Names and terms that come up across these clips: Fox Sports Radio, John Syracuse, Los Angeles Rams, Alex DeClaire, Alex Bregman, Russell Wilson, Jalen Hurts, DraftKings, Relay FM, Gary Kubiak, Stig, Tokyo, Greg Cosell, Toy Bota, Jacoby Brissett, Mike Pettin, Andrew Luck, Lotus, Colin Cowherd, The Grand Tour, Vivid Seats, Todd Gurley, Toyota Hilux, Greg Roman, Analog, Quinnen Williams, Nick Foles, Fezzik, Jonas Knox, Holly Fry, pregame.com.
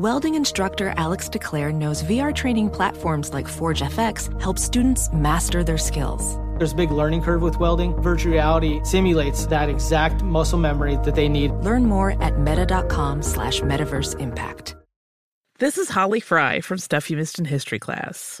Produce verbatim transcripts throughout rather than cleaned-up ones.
Welding instructor Alex DeClaire knows V R training platforms like ForgeFX help students master their skills. There's a big learning curve with welding. Virtual reality simulates that exact muscle memory that they need. Learn more at meta.com slash metaverse impact. This is Holly Fry from Stuff You Missed in History Class.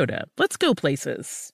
let's go places.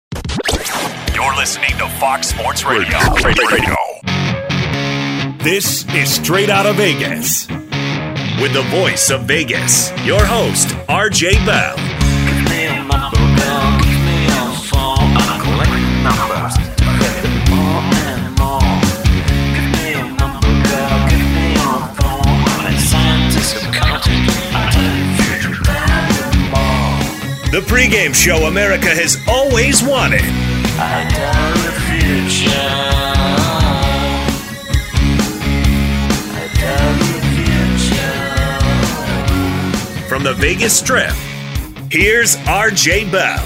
You're listening to Fox Sports Radio. Radio. Radio. This is Straight Outta Vegas. With the voice of Vegas, your host, R J Bell. Numbers. More and more. Give me a number, girl. Give me a phone. And scientists have counted. I tell you, you more. The pregame show America has always wanted. I tell the future. I tell the future. From the Vegas Strip, here's R J Bell.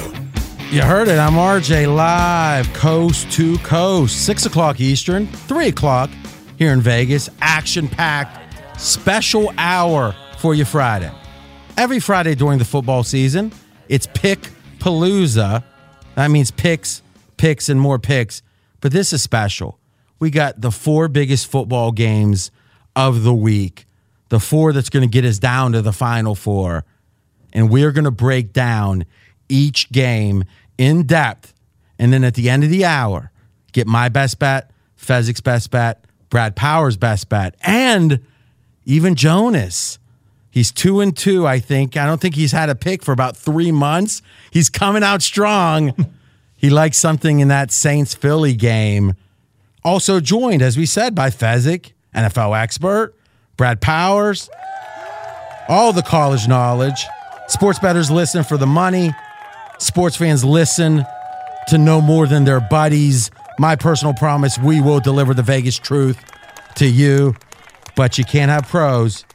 You heard it. I'm R J, live coast to coast, six o'clock Eastern, three o'clock here in Vegas. Action-packed special hour for you Friday. Every Friday during the football season, it's Pick-Palooza. That means picks, picks, and more picks. But this is special. We got the four biggest football games of the week, the four that's going to get us down to the Final Four. And we're going to break down each game in depth, and then at the end of the hour, get my best bet, Fezzik's best bet, Brad Powers' best bet, and even Jonas. He's two and two, I think. I don't think he's had a pick for about three months. He's coming out strong. He likes something in that Saints-Philly game. Also joined, as we said, by Fezzik, N F L expert, Brad Powers, all the college knowledge. Sports bettors listen for the money. Sports fans listen to no more than their buddies. My personal promise, we will deliver the Vegas truth to you. But you can't have pros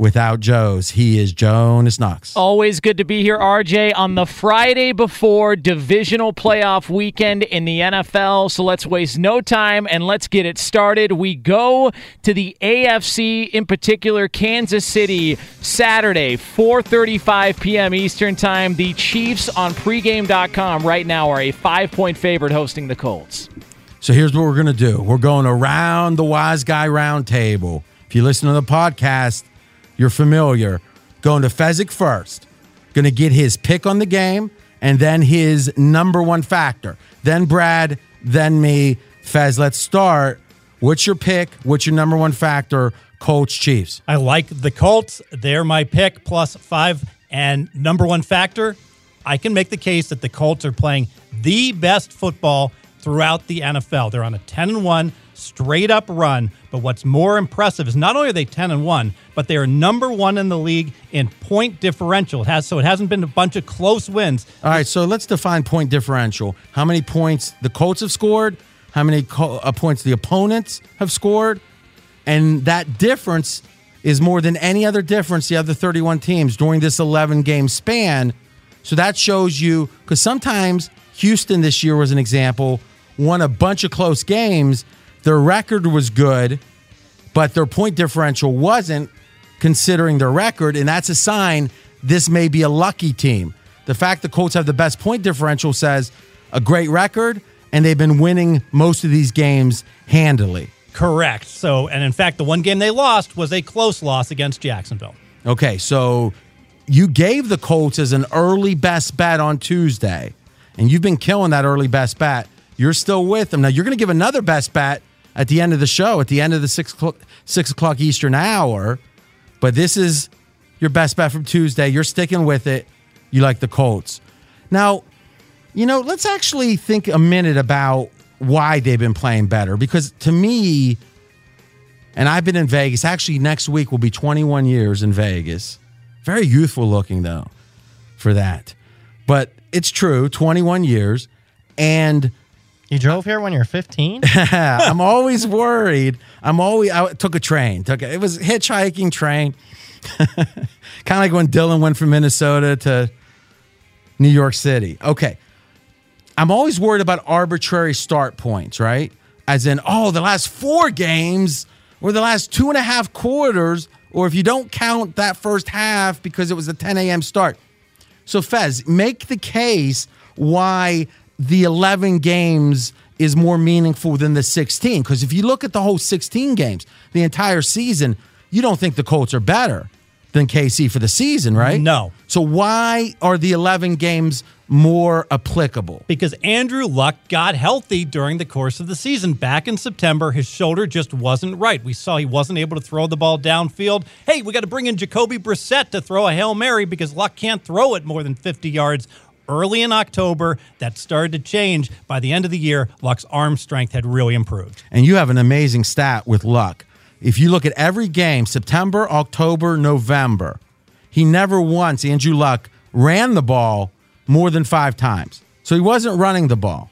without Joes. He is Jonas Knox. Always good to be here, R J, on the Friday before divisional playoff weekend in the N F L. So let's waste no time and let's get it started. We go to the A F C, in particular Kansas City, Saturday, four thirty-five p.m. Eastern Time. The Chiefs on pregame dot com right now are a five-point favorite hosting the Colts. So here's what we're going to do. We're going around the Wise Guy Roundtable. If you listen to the podcast, you're familiar. Going to Fezzik first. Going to get his pick on the game and then his number one factor. Then Brad, then me. Fez, let's start. What's your pick? What's your number one factor? Colts, Chiefs. I like the Colts. They're my pick, plus five. And number one factor, I can make the case that the Colts are playing the best football throughout the N F L. They're on a ten and one straight up run, but what's more impressive is not only are they ten and one, but they are number one in the league in point differential. It has, so it hasn't been a bunch of close wins. All right, so let's define point differential. How many points the Colts have scored, how many co- uh, points the opponents have scored, and that difference is more than any other difference the other thirty-one teams during this eleven-game span. So that shows you, because sometimes Houston this year was an example, won a bunch of close games. Their record was good, but their point differential wasn't considering their record, and that's a sign this may be a lucky team. The fact the Colts have the best point differential says a great record, and they've been winning most of these games handily. Correct. So, and in fact, the one game they lost was a close loss against Jacksonville. Okay, so you gave the Colts as an early best bet on Tuesday, and you've been killing that early best bet. You're still with them. Now, you're going to give another best bet at the end of the show, at the end of the six o'clock, six o'clock Eastern hour, but this is your best bet from Tuesday. You're sticking with it. You like the Colts. Now, you know, let's actually think a minute about why they've been playing better. Because to me, and I've been in Vegas, actually next week will be twenty-one years in Vegas. Very youthful looking, though, for that. But it's true, twenty-one years. And you drove here when you were fifteen? I'm always worried. I'm always, I took a train. Took a, it was a hitchhiking train. Kind of like when Dylan went from Minnesota to New York City. Okay. I'm always worried about arbitrary start points, right? As in, oh, the last four games or the last two and a half quarters, or if you don't count that first half because it was a ten a.m. start. So, Fez, make the case why the eleven games is more meaningful than the sixteen. Because if you look at the whole sixteen games, the entire season, you don't think the Colts are better than K C for the season, right? No. So why are the eleven games more applicable? Because Andrew Luck got healthy during the course of the season. Back in September, his shoulder just wasn't right. We saw he wasn't able to throw the ball downfield. Hey, we got to bring in Jacoby Brissett to throw a Hail Mary because Luck can't throw it more than fifty yards. Early in October, that started to change. By the end of the year, Luck's arm strength had really improved. And you have an amazing stat with Luck. If you look at every game, September, October, November, he never once, Andrew Luck, ran the ball more than five times. So he wasn't running the ball.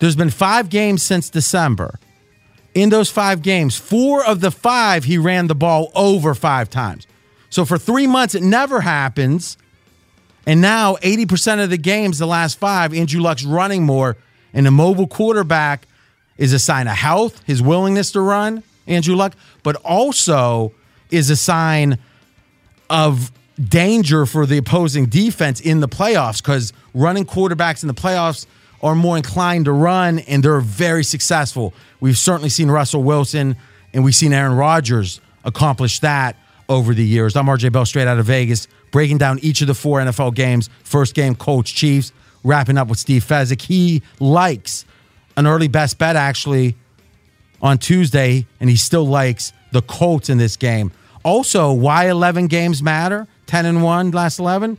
There's been five games since December. In those five games, four of the five, he ran the ball over five times. So for three months, it never happens. And now eighty percent of the games, the last five, Andrew Luck's running more. And a mobile quarterback is a sign of health, his willingness to run. Andrew Luck, but also is a sign of danger for the opposing defense in the playoffs, because running quarterbacks in the playoffs are more inclined to run, and they're very successful. We've certainly seen Russell Wilson, and we've seen Aaron Rodgers accomplish that over the years. I'm R J Bell, straight out of Vegas, breaking down each of the four N F L games. First game, Colts Chiefs, wrapping up with Steve Fezzik. He likes an early best bet, actually, on Tuesday, and he still likes the Colts in this game. Also, why eleven games matter, ten and one, last eleven?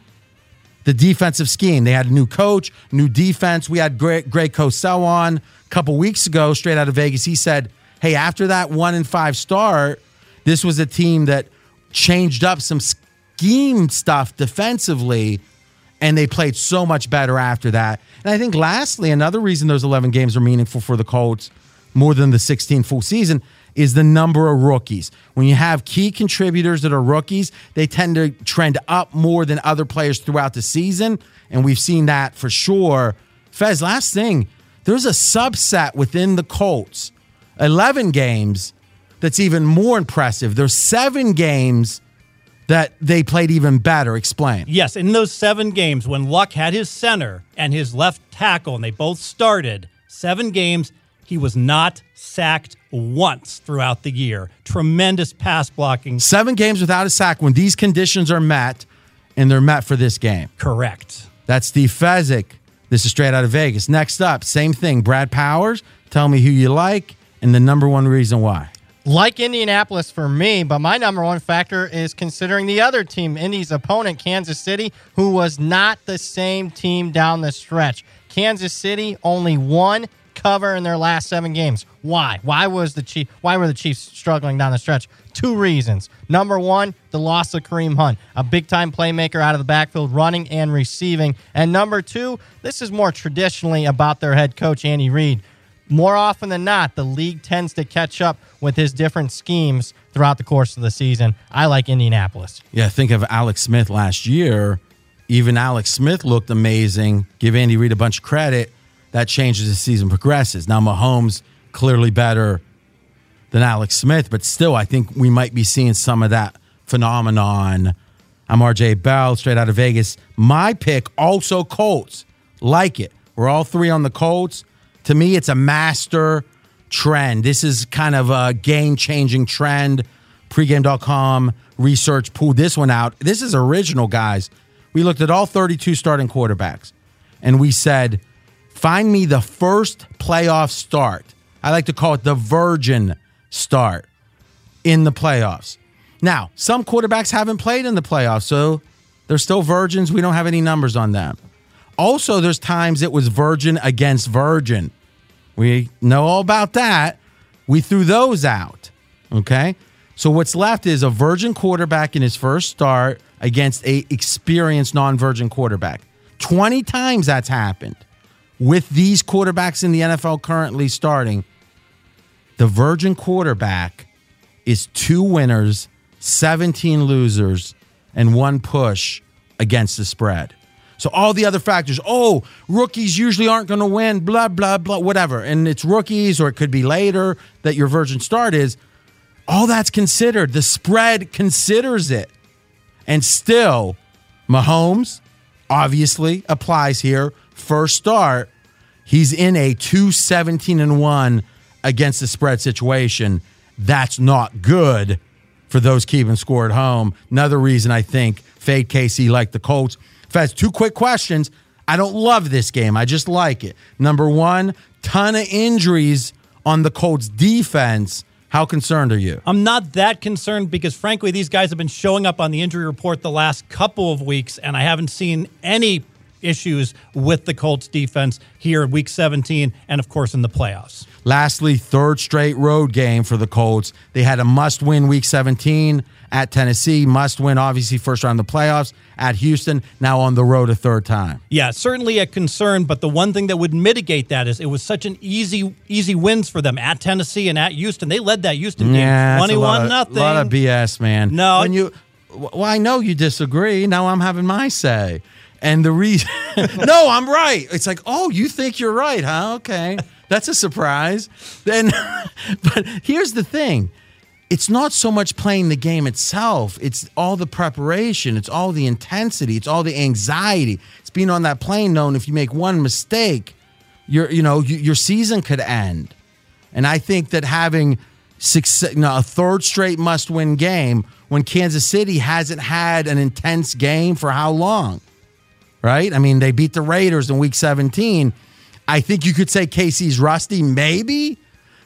The defensive scheme. They had a new coach, new defense. We had Greg Cosell on a couple weeks ago, straight out of Vegas. He said, hey, after that one and five start, this was a team that changed up some scheme stuff defensively, and they played so much better after that. And I think lastly, another reason those eleven games are meaningful for the Colts more than the sixteen full season, is the number of rookies. When you have key contributors that are rookies, they tend to trend up more than other players throughout the season, and we've seen that for sure. Fez, last thing, there's a subset within the Colts, eleven games, that's even more impressive. There's seven games that they played even better. Explain. Yes, in those seven games, when Luck had his center and his left tackle, and they both started, seven games, he was not sacked once throughout the year. Tremendous pass blocking. Seven games without a sack when these conditions are met, and they're met for this game. Correct. That's Steve Fezzik. This is Straight Out of Vegas. Next up, same thing. Brad Powers, tell me who you like and the number one reason why. Like Indianapolis for me, but my number one factor is considering the other team, Indy's opponent, Kansas City, who was not the same team down the stretch. Kansas City only won cover in their last seven games. Why? Why was the Chief? Why were the Chiefs struggling down the stretch? Two reasons. Number one, the loss of Kareem Hunt, a big-time playmaker out of the backfield, running and receiving. And number two, this is more traditionally about their head coach, Andy Reid. more often than not, the league tends to catch up with his different schemes throughout the course of the season. I like Indianapolis. Yeah, think of Alex Smith last year. Even Alex Smith looked amazing. Give Andy Reid a bunch of credit. That changes as the season progresses. Now, Mahomes clearly better than Alex Smith, but still, I think we might be seeing some of that phenomenon. I'm R J Bell, straight out of Vegas. My pick, also Colts. Like it. We're all three on the Colts. To me, it's a master trend. This is kind of a game-changing trend. pregame dot com research pulled this one out. This is original, guys. We looked at all thirty-two starting quarterbacks, and we said, find me the first playoff start. I like to call it the virgin start in the playoffs. Now, some quarterbacks haven't played in the playoffs, so they're still virgins. We don't have any numbers on them. Also, there's times it was virgin against virgin. We know all about that. We threw those out, okay? So what's left is a virgin quarterback in his first start against an experienced non-virgin quarterback. twenty times that's happened with these quarterbacks in the N F L currently starting. The virgin quarterback is two winners, seventeen losers, and one push against the spread. So all the other factors, oh, rookies usually aren't going to win, blah, blah, blah, whatever. And it's rookies, or it could be later that your virgin start is. All that's considered. The spread considers it. And still, Mahomes obviously applies here. First start, he's in a two seventeen and one against the spread situation. That's not good for those keeping score at home. Another reason I think fade K C like the Colts. Fez, two quick questions. I don't love this game. I just like it. Number one, ton of injuries on the Colts defense. How concerned are you? I'm not that concerned because, frankly, these guys have been showing up on the injury report the last couple of weeks, and I haven't seen any issues with the Colts defense here in week seventeen and, of course, in the playoffs. Lastly, third straight road game for the Colts. They had a must-win week seventeen at Tennessee, must-win, obviously, first round of the playoffs at Houston, now on the road a third time. Yeah, certainly a concern, but the one thing that would mitigate that is it was such an easy easy wins for them at Tennessee and at Houston. They led that Houston yeah, game twenty-one nothing. A lot of B S, man. No. When you, well, I know you disagree. Now I'm having my say. And the reason, no, I'm right. It's like, oh, you think you're right, huh? Okay, that's a surprise. Then, but here's the thing. It's not so much playing the game itself. It's all the preparation. It's all the intensity. It's all the anxiety. It's being on that plane knowing if you make one mistake, your you know you, your season could end. And I think that having success, no, a third straight must-win game when Kansas City hasn't had an intense game for how long? Right? I mean, they beat the Raiders in week seventeen. I think you could say K C's rusty, maybe.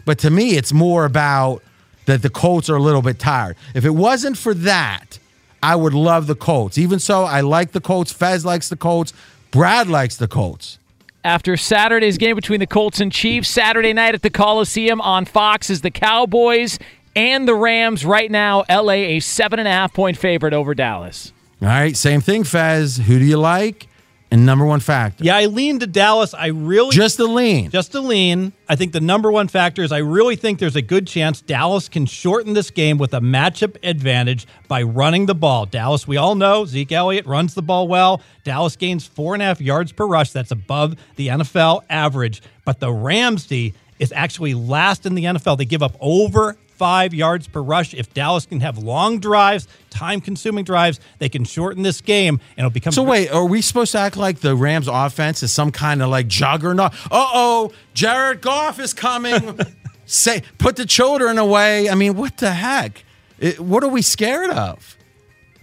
But to me, it's more about that the Colts are a little bit tired. If it wasn't for that, I would love the Colts. Even so, I like the Colts. Fez likes the Colts. Brad likes the Colts. After Saturday's game between the Colts and Chiefs, Saturday night at the Coliseum on Fox is the Cowboys and the Rams. Right now, L A a seven and a half point favorite over Dallas. All right, same thing, Fez. Who do you like? And number one factor. Yeah, I lean to Dallas. I really Just a lean. Just a lean. I think the number one factor is I really think there's a good chance Dallas can shorten this game with a matchup advantage by running the ball. Dallas, we all know, Zeke Elliott runs the ball well. Dallas gains four and a half yards per rush. That's above the N F L average. But the Rams D is actually last in the N F L. They give up over five yards per rush. If Dallas can have long drives, time-consuming drives, they can shorten this game, and it'll become... So wait, are we supposed to act like the Rams' offense is some kind of, like, juggernaut? Uh-oh, Jared Goff is coming. Say, put the children away. I mean, what the heck? It, what are we scared of?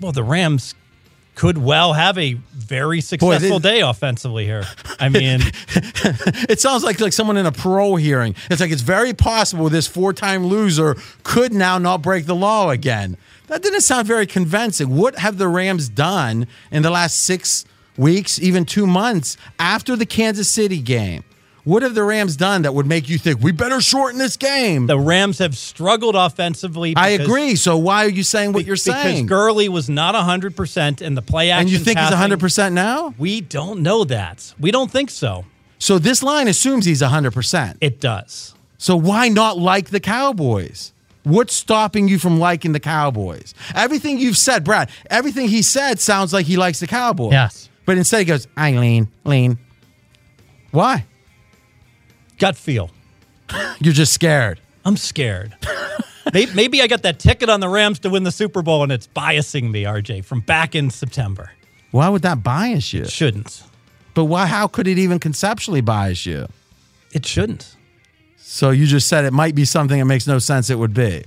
Well, the Rams could well have a very successful Boy, they, day offensively here. I mean... it sounds like, like someone in a parole hearing. It's like it's very possible this four-time loser could now not break the law again. That didn't sound very convincing. What have the Rams done in the last six weeks, even two months, after the Kansas City game? What have the Rams done that would make you think, we better shorten this game? The Rams have struggled offensively. Because, I agree. So why are you saying what you're because saying? Because Gurley was not one hundred percent in the play action. And you think passing, he's one hundred percent now? We don't know that. We don't think so. So this line assumes he's one hundred percent. It does. So why not like the Cowboys? What's stopping you from liking the Cowboys? Everything you've said, Brad, everything he said sounds like he likes the Cowboys. Yes. But instead he goes, I lean, lean. Why? Gut feel. You're just scared. I'm scared. Maybe I got that ticket on the Rams to win the Super Bowl, and it's biasing me, R J, from back in September. Why would that bias you? It shouldn't. But why? How could it even conceptually bias you? It shouldn't. So you just said it might be something that makes no sense it would be.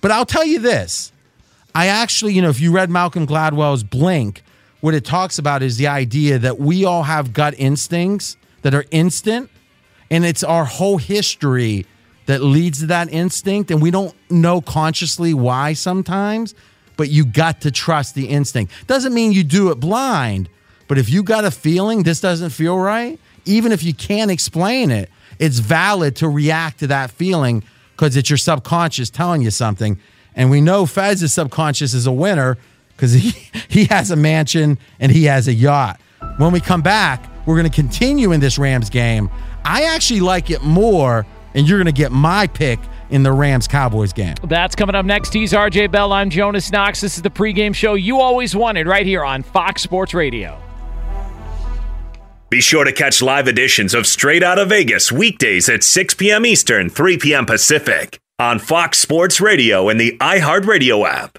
But I'll tell you this. I actually, you know, if you read Malcolm Gladwell's Blink, what it talks about is the idea that we all have gut instincts that are instant, and it's our whole history that leads to that instinct, and we don't know consciously why sometimes, but you got to trust the instinct. Doesn't mean you do it blind, but if you got a feeling this doesn't feel right, even if you can't explain it, it's valid to react to that feeling because it's your subconscious telling you something. And we know Fez's subconscious is a winner because he, he has a mansion and he has a yacht. When we come back, we're going to continue in this Rams game. I actually like it more, and you're going to get my pick in the Rams-Cowboys game. That's coming up next. He's R J Bell. I'm Jonas Knox. This is the pregame show you always wanted right here on Fox Sports Radio. Be sure to catch live editions of Straight Outta Vegas weekdays at six p.m. Eastern, three p.m. Pacific on Fox Sports Radio and the iHeartRadio app.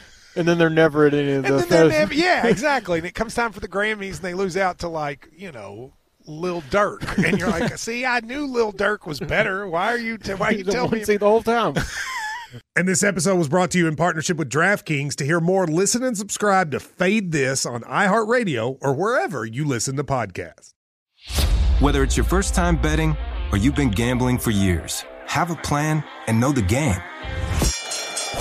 And then they're never at any of those. And then they're never, yeah, exactly. And it comes time for the Grammys, and they lose out to, like, you know, Lil Durk. And you're like, see, I knew Lil Durk was better. Why are you, t- why are you, you telling me? See the whole time. And this episode was brought to you in partnership with DraftKings. To hear more, listen and subscribe to Fade This on iHeartRadio or wherever you listen to podcasts. Whether it's your first time betting or you've been gambling for years, have a plan and know the game.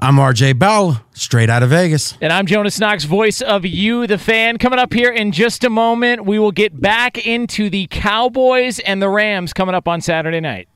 I'm R J Bell, straight out of Vegas. And I'm Jonas Knox, voice of you, the fan. Coming up here in just a moment, we will get back into the Cowboys and the Rams coming up on Saturday night.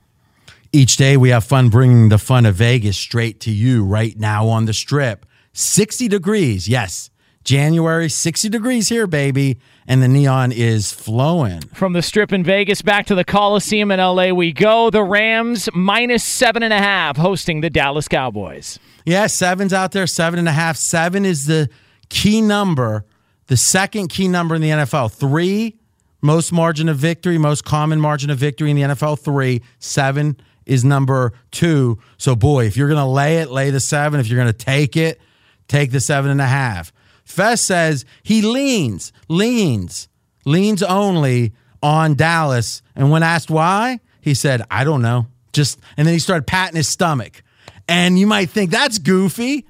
Each day we have fun bringing the fun of Vegas straight to you right now on the Strip. sixty degrees, yes. January, sixty degrees here, baby, and the neon is flowing. From the Strip in Vegas back to the Coliseum in L A we go. The Rams, minus seven and a half, hosting the Dallas Cowboys. Yeah, seven's out there, seven and a half. Seven is the key number, the second key number in the N F L. Three, most margin of victory, most common margin of victory in the N F L, three. Seven is number two. So, boy, if you're going to lay it, lay the seven. If you're going to take it, take the seven and a half. Fez says he leans, leans, leans only on Dallas. And when asked why, he said, I don't know. Just and then he started patting his stomach. And you might think that's goofy,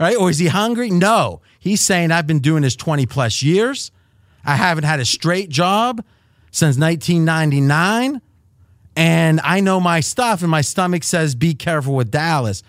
right? Or is he hungry? No. He's saying I've been doing this twenty plus years. I haven't had a straight job since nineteen ninety-nine. And I know my stuff and my stomach says be careful with Dallas.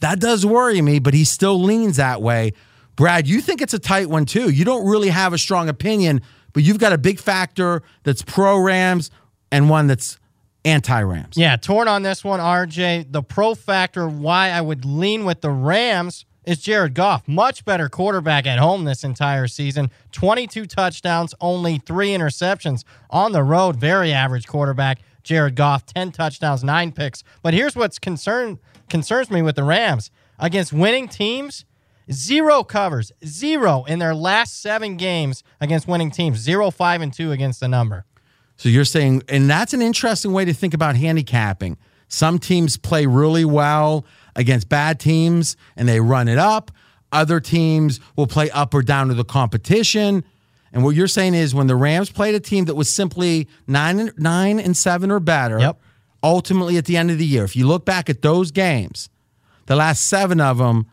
That does worry me, but he still leans that way. Brad, you think it's a tight one, too. You don't really have a strong opinion, but you've got a big factor that's pro-Rams and one that's anti-Rams. Yeah, torn on this one, R J. The pro factor why I would lean with the Rams is Jared Goff. Much better quarterback at home this entire season. twenty-two touchdowns, only three interceptions. On the road, very average quarterback, Jared Goff. ten touchdowns, nine picks. But here's what's concern, concerns me with the Rams. Against winning teams, Zero covers, zero in their last seven games against winning teams, zero, five, and two against the number. So you're saying, and that's an interesting way to think about handicapping. Some teams play really well against bad teams and they run it up. Other teams will play up or down to the competition. And what you're saying is when the Rams played a team that was simply nine, nine and seven or better, yep. Ultimately at the end of the year, if you look back at those games, the last seven of them,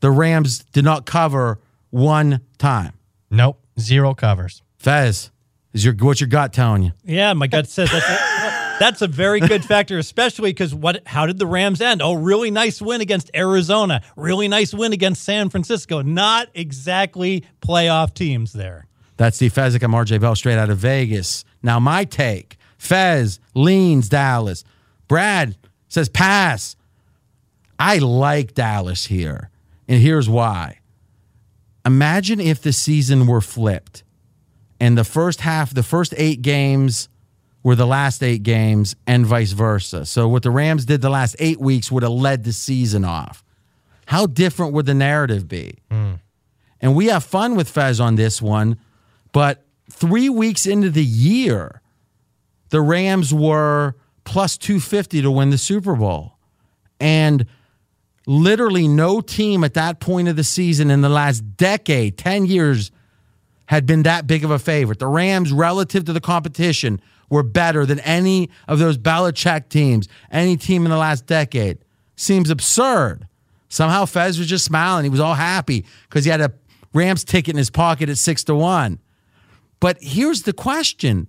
the Rams did not cover one time. Nope. Zero covers. Fez, is your what's your gut telling you? Yeah, my gut says that's a, that's a very good factor, especially because what? How did the Rams end? Oh, really nice win against Arizona. Really nice win against San Francisco. Not exactly playoff teams there. That's Steve Fezzik. I'm R J Bell, straight out of Vegas. Now, my take. Fez leans Dallas. Brad says pass. I like Dallas here. And here's why. Imagine if the season were flipped and the first half, the first eight games were the last eight games and vice versa. So what the Rams did the last eight weeks would have led the season off. How different would the narrative be? Mm. And we have fun with Fez on this one, but three weeks into the year, the Rams were plus two fifty to win the Super Bowl. And literally no team at that point of the season in the last decade, ten years, had been that big of a favorite. The Rams, relative to the competition, were better than any of those Belichick teams, any team in the last decade. Seems absurd. Somehow Fez was just smiling. He was all happy because he had a Rams ticket in his pocket at six to one. But here's the question.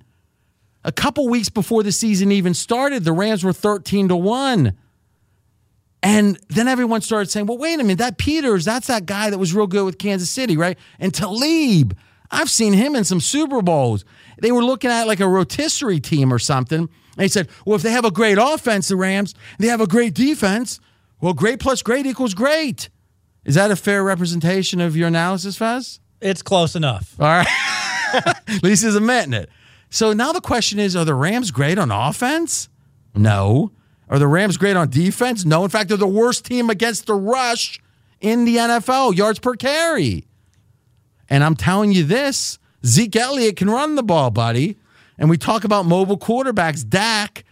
A couple weeks before the season even started, the Rams were thirteen to one. And then everyone started saying, well, wait a minute, that Peters, that's that guy that was real good with Kansas City, right? And Talib, I've seen him in some Super Bowls. They were looking at like a rotisserie team or something. And they said, well, if they have a great offense, the Rams, they have a great defense. Well, great plus great equals great. Is that a fair representation of your analysis, Fez? It's close enough. All right. At least he's admitting it. So now the question is, are the Rams great on offense? No. Are the Rams great on defense? No. In fact, they're the worst team against the rush in the N F L, yards per carry. And I'm telling you this, Zeke Elliott can run the ball, buddy. And we talk about mobile quarterbacks. Dak,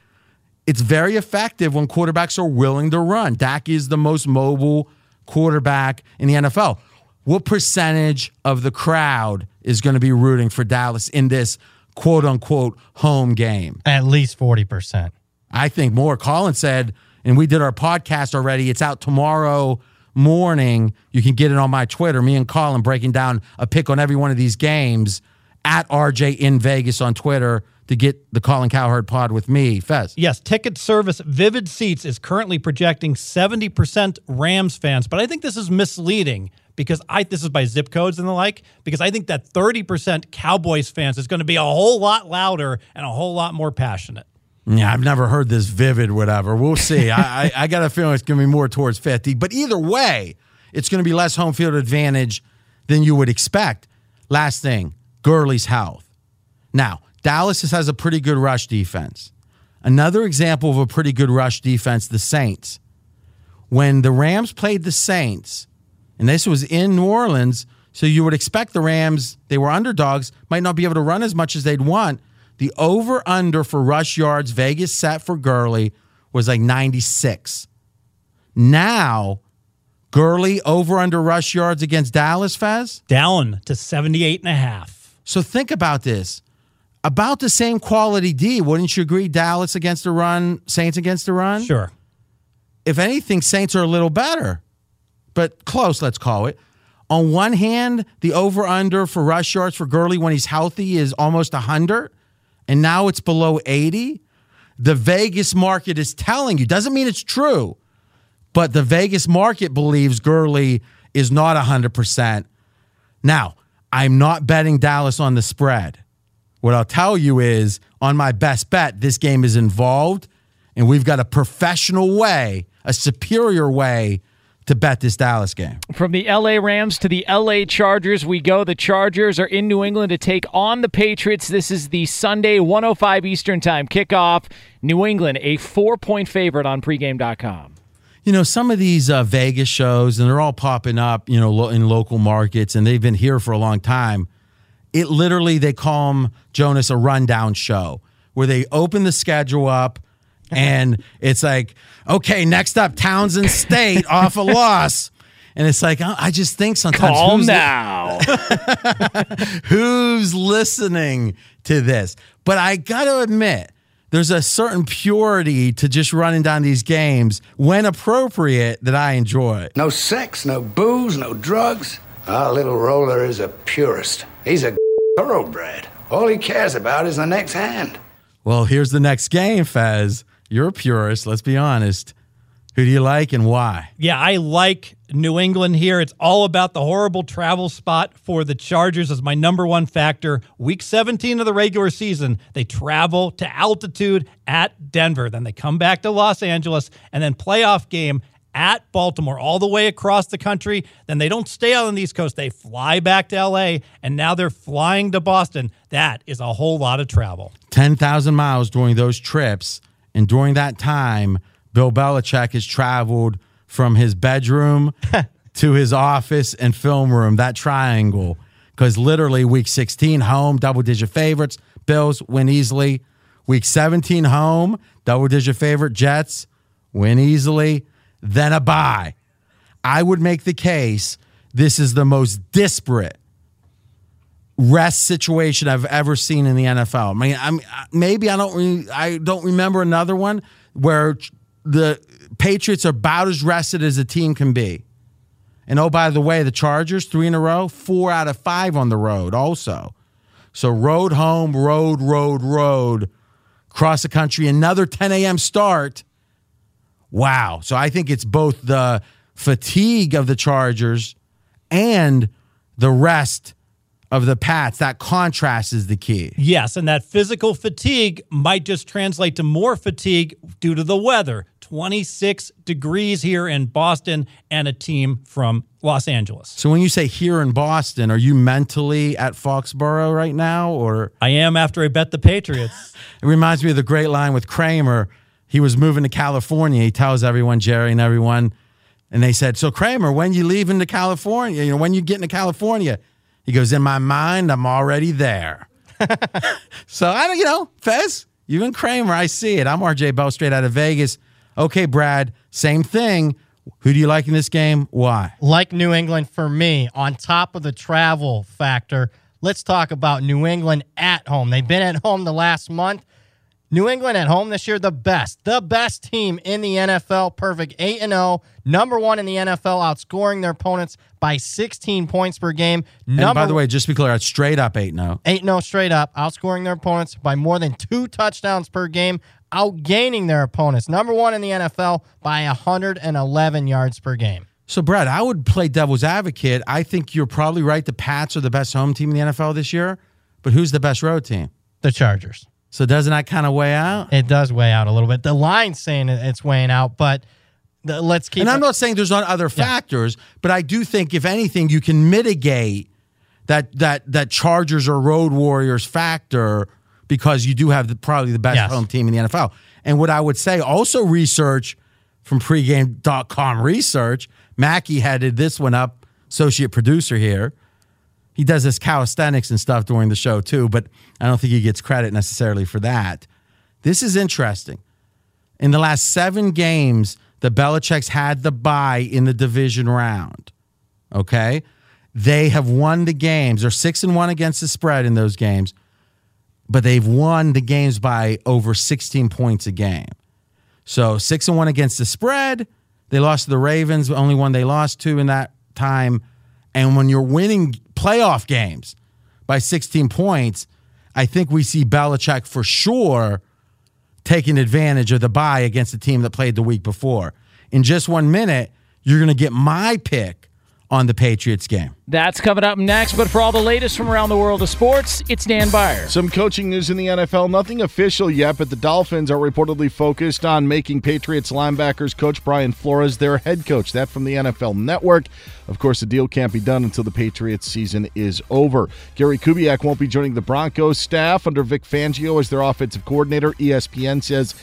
it's very effective when quarterbacks are willing to run. Dak is the most mobile quarterback in the N F L. What percentage of the crowd is going to be rooting for Dallas in this quote-unquote home game? At least forty percent. I think more. Colin said, and we did our podcast already. It's out tomorrow morning. You can get it on my Twitter. Me and Colin breaking down a pick on every one of these games at R J in Vegas on Twitter. to get the Colin Cowherd pod with me, Fez. Yes, ticket service Vivid Seats is currently projecting seventy percent Rams fans, but I think this is misleading because I this is by zip codes and the like, because I think that thirty percent Cowboys fans is going to be a whole lot louder and a whole lot more passionate. Yeah, I've never heard this Vivid whatever. We'll see. I, I, I got a feeling it's going to be more towards fifty, but either way, it's going to be less home field advantage than you would expect. Last thing, Gurley's health. Now, Dallas has a pretty good rush defense. Another example of a pretty good rush defense, the Saints. When the Rams played the Saints, and this was in New Orleans, so you would expect the Rams, they were underdogs, might not be able to run as much as they'd want. The over-under for rush yards Vegas set for Gurley was like ninety-six. Now, Gurley over-under rush yards against Dallas, Fez? Down to seventy-eight and a half. So think about this. About the same quality D, wouldn't you agree? Dallas against the run, Saints against the run? Sure. If anything, Saints are a little better, but close, let's call it. On one hand, the over-under for rush yards for Gurley when he's healthy is almost one hundred, and now it's below eighty. The Vegas market is telling you, doesn't mean it's true, but the Vegas market believes Gurley is not one hundred percent. Now, I'm not betting Dallas on the spread. What I'll tell you is, on my best bet, this game is involved, and we've got a professional way, a superior way to bet this Dallas game. From the L A Rams to the L A Chargers, we go. The Chargers are in New England to take on the Patriots. This is the Sunday one oh five Eastern Time kickoff. New England, a four-point favorite on pregame dot com. You know, some of these uh, Vegas shows, and they're all popping up, you know, in local markets, and they've been here for a long time. It literally, they call them, Jonas, a rundown show where they open the schedule up and it's like, okay, next up, Townsend State off a loss. And it's like, I just think sometimes. Calm now. Li- who's listening to this? But I got to admit, there's a certain purity to just running down these games when appropriate that I enjoy. No sex, no booze, no drugs. Our little roller is a purist. He's a thoroughbred. All he cares about is the next hand. Well, here's the next game, Fez. You're a purist, let's be honest. Who do you like and why? Yeah, I like New England here. It's all about the horrible travel spot for the Chargers as my number one factor. Week seventeen of the regular season, they travel to altitude at Denver. Then they come back to Los Angeles, and then playoff game at Baltimore, all the way across the country. Then they don't stay out on the East Coast. They fly back to L A, and now they're flying to Boston. That is a whole lot of travel. ten thousand miles during those trips, and during that time, Bill Belichick has traveled from his bedroom to his office and film room, that triangle, because literally week sixteen, home, double-digit favorites, Bills win easily. Week seventeen, home, double-digit favorite, Jets win easily. Then a bye. I would make the case this is the most disparate rest situation I've ever seen in the N F L. I mean, I'm, maybe I don't re- I don't remember another one where the Patriots are about as rested as a team can be. And oh, by the way, the Chargers, three in a row, four out of five on the road also. So road home, road, road, road, cross the country, another ten a.m. start. Wow. So I think it's both the fatigue of the Chargers and the rest of the Pats. That contrast is the key. Yes, and that physical fatigue might just translate to more fatigue due to the weather. twenty-six degrees here in Boston and a team from Los Angeles. So when you say here in Boston, are you mentally at Foxborough right now? Or I am after I bet the Patriots. It reminds me of the great line with Kramer. He was moving to California. He tells everyone, Jerry and everyone, and they said, so Kramer, when you leaving to California, you know, when you get into California, he goes, in my mind, I'm already there. So, I don't, you know, Fez, you and Kramer, I see it. I'm R J Bell, straight out of Vegas. Okay, Brad, same thing. Who do you like in this game? Why? Like New England for me, on top of the travel factor, let's talk about New England at home. They've been at home the last month. New England at home this year, the best, the best team in the N F L. Perfect eight and oh, number one in the N F L, outscoring their opponents by sixteen points per game. Number and by the way, just to be clear, it's straight up eight and oh. eight and oh straight up, outscoring their opponents by more than two touchdowns per game, outgaining their opponents. Number one in the N F L by one hundred eleven yards per game. So, Brad, I would play devil's advocate. I think you're probably right. The Pats are the best home team in the N F L this year, but who's the best road team? The Chargers. So doesn't that kind of weigh out? It does weigh out a little bit. The line's saying it's weighing out, but the, let's keep... And I'm it. not saying there's not other factors, yeah. but I do think, if anything, you can mitigate that that that Chargers or Road Warriors factor because you do have the, probably the best yes. home team in the N F L. And what I would say, also research from pregame dot com research, Mackie headed this one up, associate producer here. He does this calisthenics and stuff during the show too, but I don't think he gets credit necessarily for that. This is interesting. In the last seven games, the Belichick's had the bye in the division round, okay? They have won the games. They're six and one against the spread in those games, but they've won the games by over sixteen points a game. So six and one against the spread. They lost to the Ravens, the only one they lost to in that time. And when you're winning playoff games by sixteen points, I think we see Belichick for sure taking advantage of the bye against the team that played the week before. In just one minute, you're going to get my pick on the Patriots game. That's coming up next, but for all the latest from around the world of sports, it's Dan Byer. Some coaching news in the N F L. Nothing official yet, but the Dolphins are reportedly focused on making Patriots linebackers coach Brian Flores their head coach. That from the N F L Network. Of course, the deal can't be done until the Patriots season is over. Gary Kubiak won't be joining the Broncos staff under Vic Fangio as their offensive coordinator. E S P N says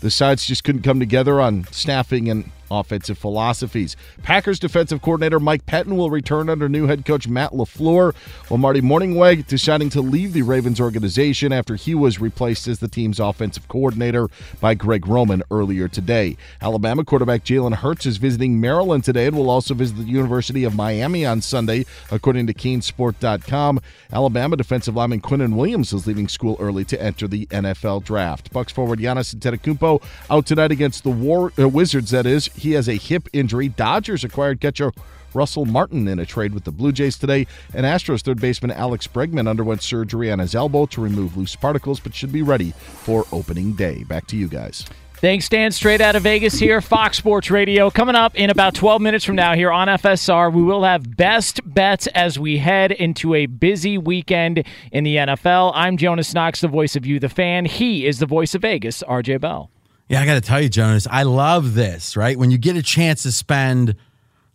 the sides just couldn't come together on staffing and offensive philosophies. Packers defensive coordinator Mike Pettin will return under new head coach Matt LaFleur, while Marty Morningweg deciding to leave the Ravens organization after he was replaced as the team's offensive coordinator by Greg Roman earlier today. Alabama quarterback Jalen Hurts is visiting Maryland today and will also visit the University of Miami on Sunday, according to Keen Sport dot com. Alabama defensive lineman Quinnen Williams is leaving school early to enter the N F L draft. Bucks forward Giannis Antetokounmpo out tonight against the War- uh, Wizards, that is. He has a hip injury. Dodgers acquired catcher Russell Martin in a trade with the Blue Jays today. And Astros third baseman Alex Bregman underwent surgery on his elbow to remove loose particles, but should be ready for opening day. Back to you guys. Thanks, Dan. Straight out of Vegas here, Fox Sports Radio. Coming up in about twelve minutes from now here on F S R, we will have best bets as we head into a busy weekend in the N F L. I'm Jonas Knox, the voice of you, the fan. He is the voice of Vegas, R J Bell. Yeah, I got to tell you, Jonas, I love this, right? When you get a chance to spend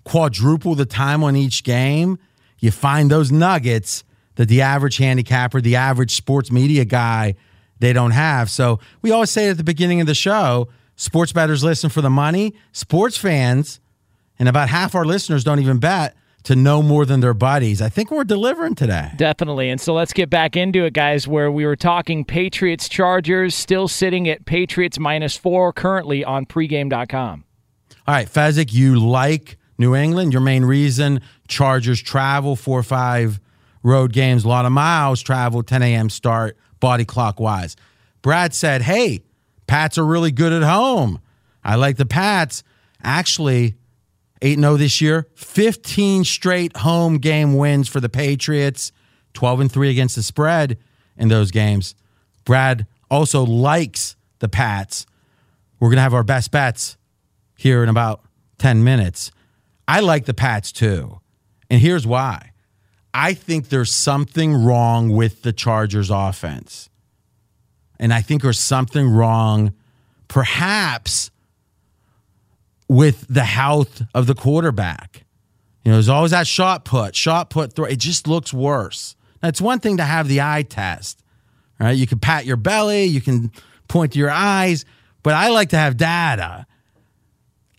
quadruple the time on each game, you find those nuggets that the average handicapper, the average sports media guy, they don't have. So we always say at the beginning of the show, sports bettors listen for the money. Sports fans, and about half our listeners don't even bet, to know more than their buddies. I think we're delivering today. Definitely. And so let's get back into it, guys, where we were talking Patriots Chargers, still sitting at Patriots minus four currently on pregame dot com. All right, Fezzik, you like New England. Your main reason, Chargers travel, four or five road games, a lot of miles travel, ten a.m. start, body clockwise. Brad said, hey, Pats are really good at home. I like the Pats. Actually, eight and oh this year, fifteen straight home game wins for the Patriots, twelve and three against the spread in those games. Brad also likes the Pats. We're going to have our best bets here in about ten minutes. I like the Pats too, and here's why. I think there's something wrong with the Chargers offense, and I think there's something wrong perhaps with the health of the quarterback. You know, there's always that shot put, shot put throw. It just looks worse. Now, it's one thing to have the eye test, right? You can pat your belly, you can point to your eyes, but I like to have data.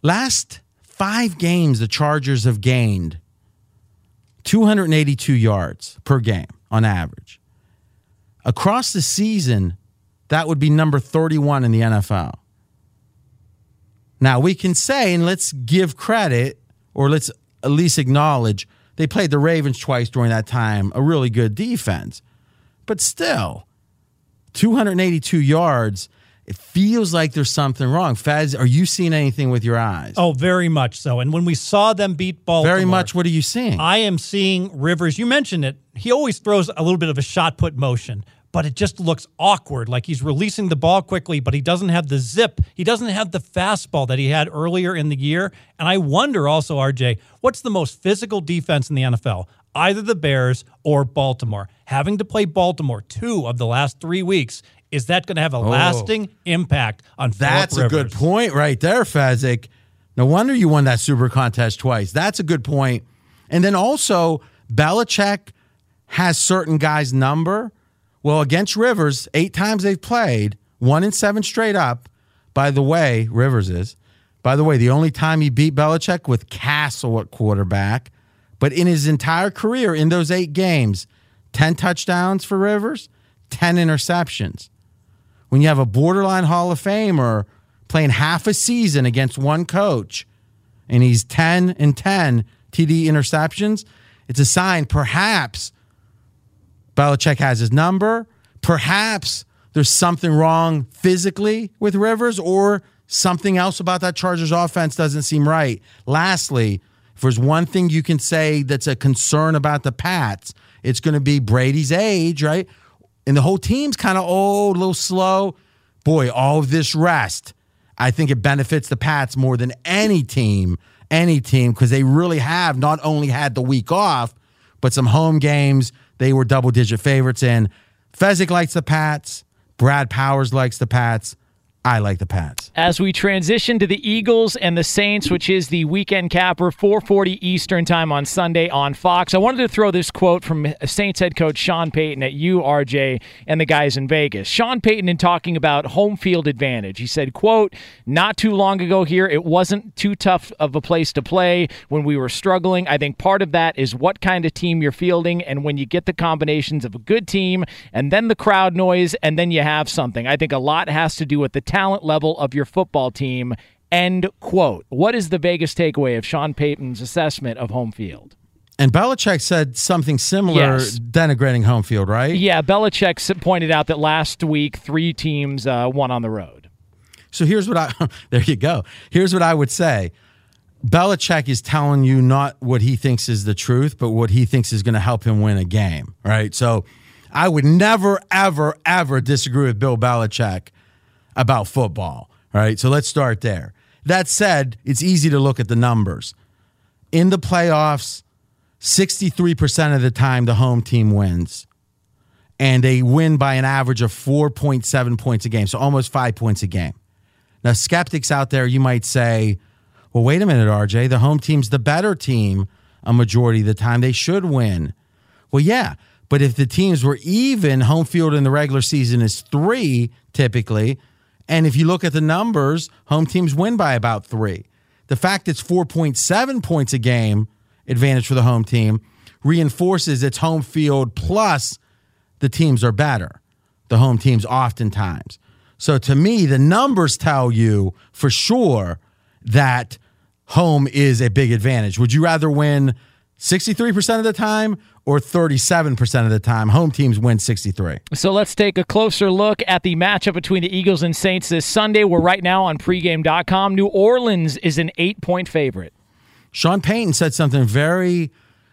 Last five games, the Chargers have gained two hundred eighty-two yards per game on average. Across the season, that would be number thirty-one in the N F L. Now, we can say, and let's give credit, or let's at least acknowledge, they played the Ravens twice during that time, a really good defense. But still, two hundred eighty-two yards. it feels like there's something wrong. Faz, are you seeing anything with your eyes? Oh, very much so. And when we saw them beat Baltimore. Very much. What are you seeing? I am seeing Rivers. You mentioned it. He always throws a little bit of a shot put motion, but it just looks awkward. Like he's releasing the ball quickly, but he doesn't have the zip. He doesn't have the fastball that he had earlier in the year. And I wonder also, R J, what's the most physical defense in the N F L? Either the Bears or Baltimore. Having to play Baltimore two of the last three weeks, is that going to have a oh, lasting impact on Philip Rivers? That's a good point right there, Fezzik. No wonder you won that Super Contest twice. That's a good point. And then also, Belichick has certain guys' number. Well, against Rivers, eight times they've played, one and seven straight up. By the way, Rivers is. By the way, the only time he beat Belichick with Castle at quarterback. But in his entire career, in those eight games, ten touchdowns for Rivers, ten interceptions. When you have a borderline Hall of Famer playing half a season against one coach, and he's ten and ten T D interceptions, it's a sign perhaps Belichick has his number. Perhaps there's something wrong physically with Rivers, or something else about that Chargers offense doesn't seem right. Lastly, if there's one thing you can say that's a concern about the Pats, it's going to be Brady's age, right? And the whole team's kind of old, a little slow. Boy, all of this rest, I think it benefits the Pats more than any team, any team, because they really have not only had the week off, but some home games they were double-digit favorites in. Fezzik likes the Pats. Brad Powers likes the Pats. I like the Pats. As we transition to the Eagles and the Saints, which is the weekend capper, four forty Eastern time on Sunday on Fox, I wanted to throw this quote from Saints head coach Sean Payton at you, R J, and the guys in Vegas. Sean Payton, in talking about home field advantage, he said, quote, not too long ago here, it wasn't too tough of a place to play when we were struggling. I think part of that is what kind of team you're fielding, and when you get the combinations of a good team and then the crowd noise and then you have something. I think a lot has to do with the talent level of your football team, end quote. What is the Vegas takeaway of Sean Payton's assessment of home field? And Belichick said something similar, yes, denigrating home field, right? Yeah, Belichick pointed out that last week three teams uh, won on the road. So here's what I, there you go. Here's what I would say. Belichick is telling you not what he thinks is the truth, but what he thinks is going to help him win a game, right? So I would never, ever, ever disagree with Bill Belichick about football, right? So let's start there. That said, it's easy to look at the numbers. In the playoffs, sixty-three percent of the time the home team wins, and they win by an average of four point seven points a game, so almost five points a game. Now, skeptics out there, you might say, well, wait a minute, R J, the home team's the better team a majority of the time. They should win. Well, yeah, but if the teams were even, home field in the regular season is three typically. And if you look at the numbers, home teams win by about three. The fact it's four point seven points a game advantage for the home team reinforces it's home field plus the teams are better, the home teams oftentimes. So to me, the numbers tell you for sure that home is a big advantage. Would you rather win sixty-three percent of the time or thirty-seven percent of the time? Home teams win sixty-three. So let's take a closer look at the matchup between the Eagles and Saints this Sunday. We're right now on pregame dot com. New Orleans is an eight-point favorite. Sean Payton said something very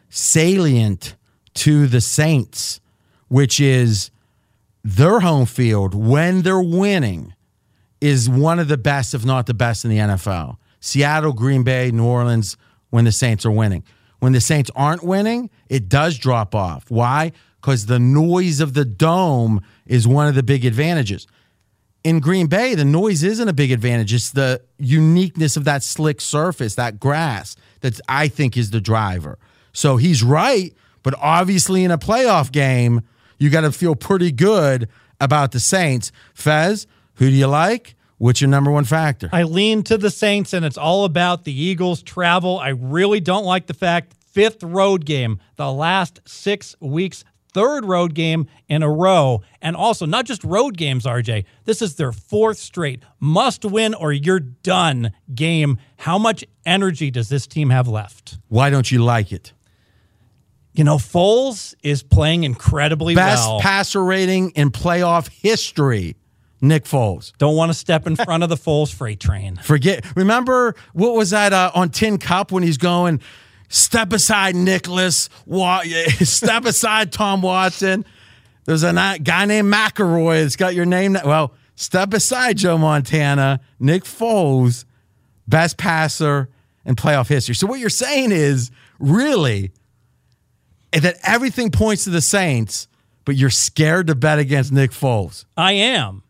salient to the Saints, which is their home field, when they're winning, is one of the best, if not the best, in the N F L. Seattle, Green Bay, New Orleans, when the Saints are winning. When the Saints aren't winning, it does drop off. Why? Because the noise of the dome is one of the big advantages. In Green Bay, the noise isn't a big advantage. It's the uniqueness of that slick surface, that grass, that I think is the driver. So he's right, but obviously in a playoff game, you got to feel pretty good about the Saints. Fez, who do you like? What's your number one factor? I lean to the Saints, and it's all about the Eagles' travel. I really don't like the fact, fifth road game, the last six weeks, third road game in a row. And also, not just road games, R J. This is their fourth straight must-win or you're done game. How much energy does this team have left? Why don't you like it? You know, Foles is playing incredibly well. Best passer rating in playoff history. Nick Foles. Don't want to step in front of the Foles freight train. Forget. Remember what was that uh, on Tin Cup when he's going, step aside, Nicholas. Wa- step aside, Tom Watson. There's a guy named McElroy. It's got your name. Well, step aside, Joe Montana. Nick Foles, best passer in playoff history. So what you're saying is really that everything points to the Saints, but you're scared to bet against Nick Foles. I am.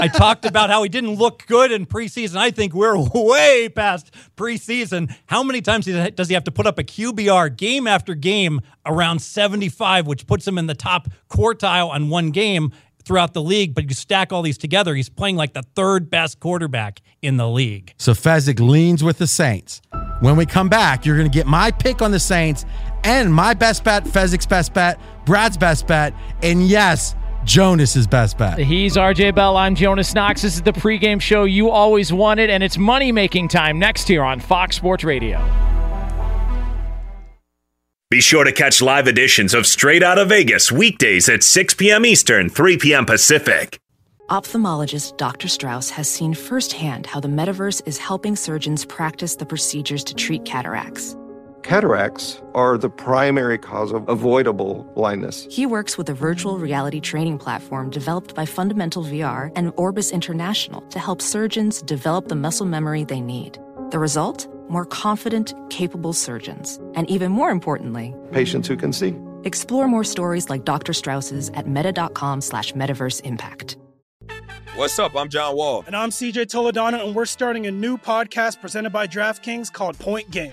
I talked about how he didn't look good in preseason. I think we're way past preseason. How many times does he have to put up a Q B R game after game around seventy-five, which puts him in the top quartile on one game throughout the league? But you stack all these together, he's playing like the third best quarterback in the league. So Fezzik leans with the Saints. When we come back, you're going to get my pick on the Saints and my best bet, Fezzik's best bet, Brad's best bet, and yes, Jonas' best bet. He's R J Bell. I'm Jonas Knox. This is the pregame show you always wanted, and it's money-making time next here on Fox Sports Radio. Be sure to catch live editions of Straight Outta Vegas weekdays at six p.m. Eastern, three p.m. Pacific. Ophthalmologist Doctor Strauss has seen firsthand how the metaverse is helping surgeons practice the procedures to treat cataracts. Cataracts are the primary cause of avoidable blindness. He works with a virtual reality training platform developed by Fundamental V R and Orbis International to help surgeons develop the muscle memory they need. The result? More confident, capable surgeons. And even more importantly, patients who can see. Explore more stories like Doctor Strauss's at meta.com slash metaverse impact. What's up? I'm John Wall. And I'm C J Toledano, and we're starting a new podcast presented by DraftKings called Point Game.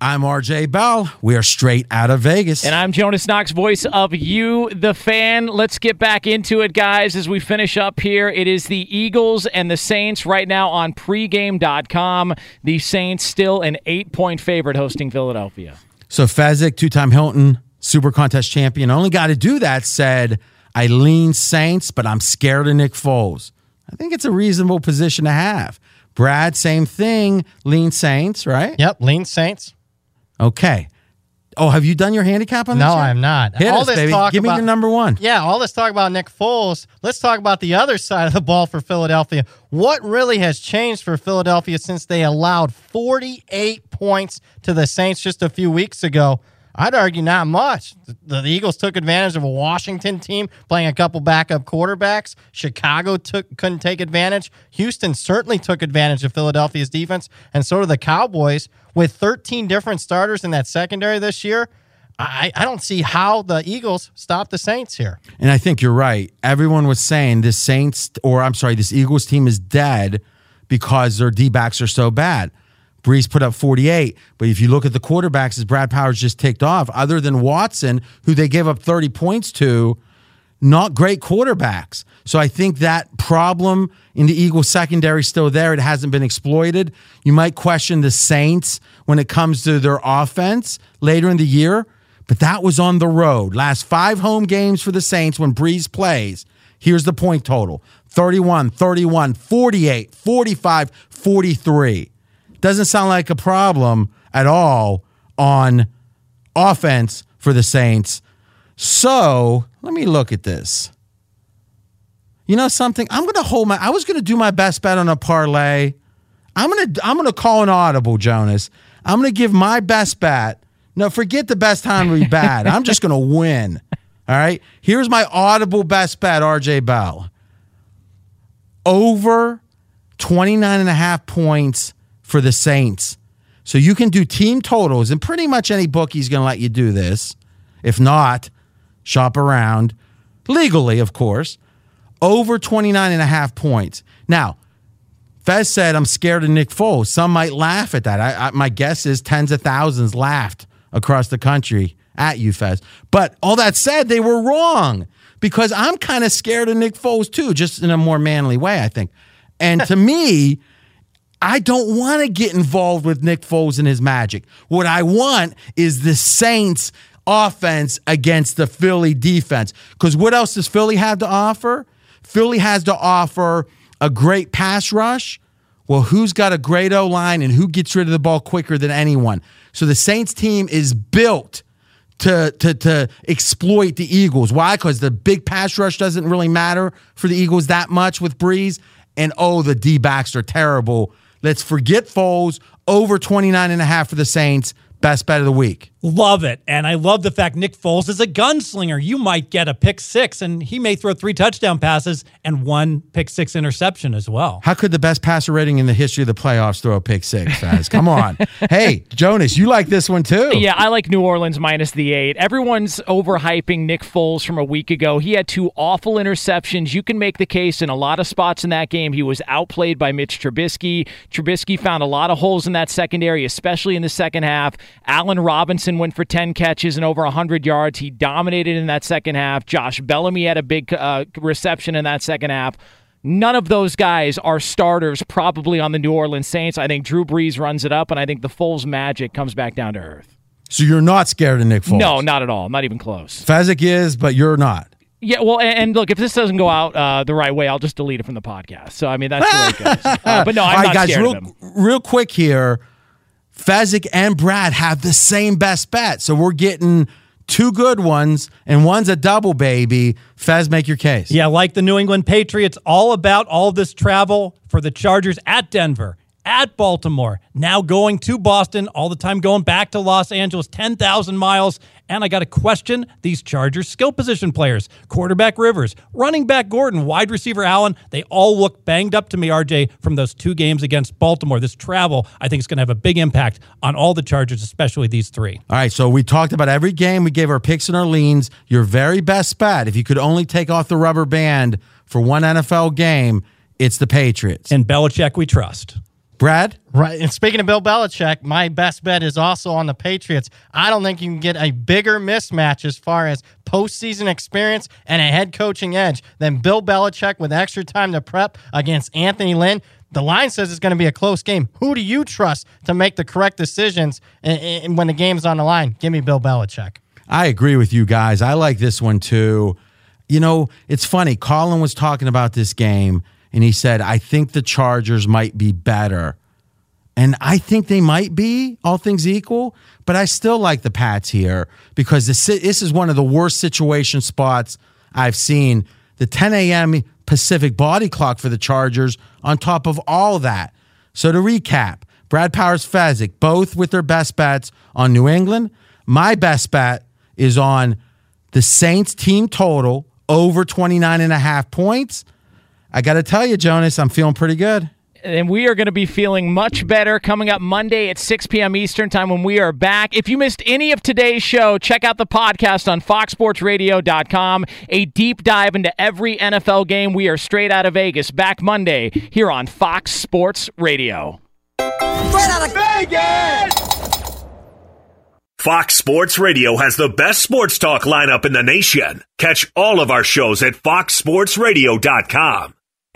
I'm R J Bell. We are Straight Out of Vegas. And I'm Jonas Knox, voice of you, the fan. Let's get back into it, guys, as we finish up here. It is the Eagles and the Saints right now on pregame dot com. The Saints still an eight-point favorite hosting Philadelphia. So Fezzik, two-time Hilton Super Contest champion, only got to do that, said, I lean Saints, but I'm scared of Nick Foles. I think it's a reasonable position to have. Brad, same thing. Lean Saints, right? Yep, lean Saints. Okay. Oh, have you done your handicap on this? No, I am not. Hit all us, this baby. Talk Give about, me your number one. Yeah, all this talk about Nick Foles. Let's talk about the other side of the ball for Philadelphia. What really has changed for Philadelphia since they allowed forty-eight points to the Saints just a few weeks ago? I'd argue not much. The, the Eagles took advantage of a Washington team playing a couple backup quarterbacks. Chicago took couldn't take advantage. Houston certainly took advantage of Philadelphia's defense, and so did the Cowboys. With thirteen different starters in that secondary this year, I, I don't see how the Eagles stop the Saints here. And I think you're right. Everyone was saying this Saints, or I'm sorry, this Eagles team is dead because their D-backs are so bad. Brees put up forty-eight, but if you look at the quarterbacks, as Brad Powers just ticked off, other than Watson, who they gave up thirty points to, not great quarterbacks. So I think that problem in the Eagles secondary is still there. It hasn't been exploited. You might question the Saints when it comes to their offense later in the year, but that was on the road. Last five home games for the Saints when Brees plays, here's the point total: thirty-one, thirty-one, forty-eight, forty-five, forty-three. Doesn't sound like a problem at all on offense for the Saints. So let me look at this. You know something? I'm going to hold my, I was going to do my best bet on a parlay. I'm going to, I'm going to call an audible, Jonas. I'm going to give my best bet. No, forget the best time to be bad. I'm just going to win. All right. Here's my audible best bet, R J Bell. Over twenty-nine and a half points for the Saints. So you can do team totals, and pretty much any bookie's going to let you do this. If not, shop around. Legally, of course. Over twenty-nine and a half points. Now, Fez said, I'm scared of Nick Foles. Some might laugh at that. I, I, my guess is tens of thousands laughed across the country at you, Fez. But all that said, they were wrong, because I'm kind of scared of Nick Foles too, just in a more manly way, I think. And to me, I don't want to get involved with Nick Foles and his magic. What I want is the Saints offense against the Philly defense. Because what else does Philly have to offer? Philly has to offer a great pass rush. Well, who's got a great O-line and who gets rid of the ball quicker than anyone? So the Saints team is built to, to, to exploit the Eagles. Why? Because the big pass rush doesn't really matter for the Eagles that much with Breeze. And, oh, the D-backs are terrible. Let's forget Foles. Over twenty-nine and a half for the Saints. Best bet of the week. Love it. And I love the fact Nick Foles is a gunslinger. You might get a pick six, and he may throw three touchdown passes and one pick six interception as well. How could the best passer rating in the history of the playoffs throw a pick six, guys? Come on. Hey, Jonas, you like this one too. Yeah, I like New Orleans minus the eight. Everyone's overhyping Nick Foles from a week ago. He had two awful interceptions. You can make the case in a lot of spots in that game. He was outplayed by Mitch Trubisky. Trubisky found a lot of holes in that secondary, especially in the second half. Allen Robinson went for ten catches and over one hundred yards. He dominated in that second half. Josh Bellamy had a big uh, reception in that second half. None of those guys are starters probably on the New Orleans Saints. I think Drew Brees runs it up, and I think the Foles magic comes back down to earth. So you're not scared of Nick Foles? No, not at all. Not even close. Fezzik is, but you're not. Yeah, well, and, and look, if this doesn't go out uh, the right way, I'll just delete it from the podcast. So, I mean, that's the way it goes. Uh, but no, I'm all right, not guys, scared real, of him. Real quick here. Fezzik and Brad have the same best bet. So we're getting two good ones, and one's a double, baby. Fez, make your case. Yeah, like the New England Patriots, all about all this travel for the Chargers at Denver, at Baltimore, now going to Boston, all the time going back to Los Angeles, ten thousand miles. And I got to question these Chargers skill position players. Quarterback Rivers, running back Gordon, wide receiver Allen, they all look banged up to me, R J, from those two games against Baltimore. This travel, I think, is going to have a big impact on all the Chargers, especially these three. All right, so we talked about every game. We gave our picks and our leans. Your very best bet, if you could only take off the rubber band for one N F L game, it's the Patriots. And Belichick we trust. Brad? Right. And speaking of Bill Belichick, my best bet is also on the Patriots. I don't think you can get a bigger mismatch as far as postseason experience and a head coaching edge than Bill Belichick with extra time to prep against Anthony Lynn. The line says it's going to be a close game. Who do you trust to make the correct decisions when the game's on the line? Give me Bill Belichick. I agree with you guys. I like this one too. You know, it's funny. Colin was talking about this game, and he said, I think the Chargers might be better. And I think they might be, all things equal, but I still like the Pats here because this, this is one of the worst situation spots I've seen. The ten a.m. Pacific body clock for the Chargers on top of all that. So to recap, Brad Powers, Fezzik, both with their best bets on New England. My best bet is on the Saints team total over twenty-nine and a half points. I got to tell you, Jonas, I'm feeling pretty good. And we are going to be feeling much better coming up Monday at six p.m. Eastern time when we are back. If you missed any of today's show, check out the podcast on fox sports radio dot com. A deep dive into every N F L game. We are Straight Outta Vegas back Monday here on Fox Sports Radio. Straight Outta Vegas! Fox Sports Radio has the best sports talk lineup in the nation. Catch all of our shows at fox sports radio dot com.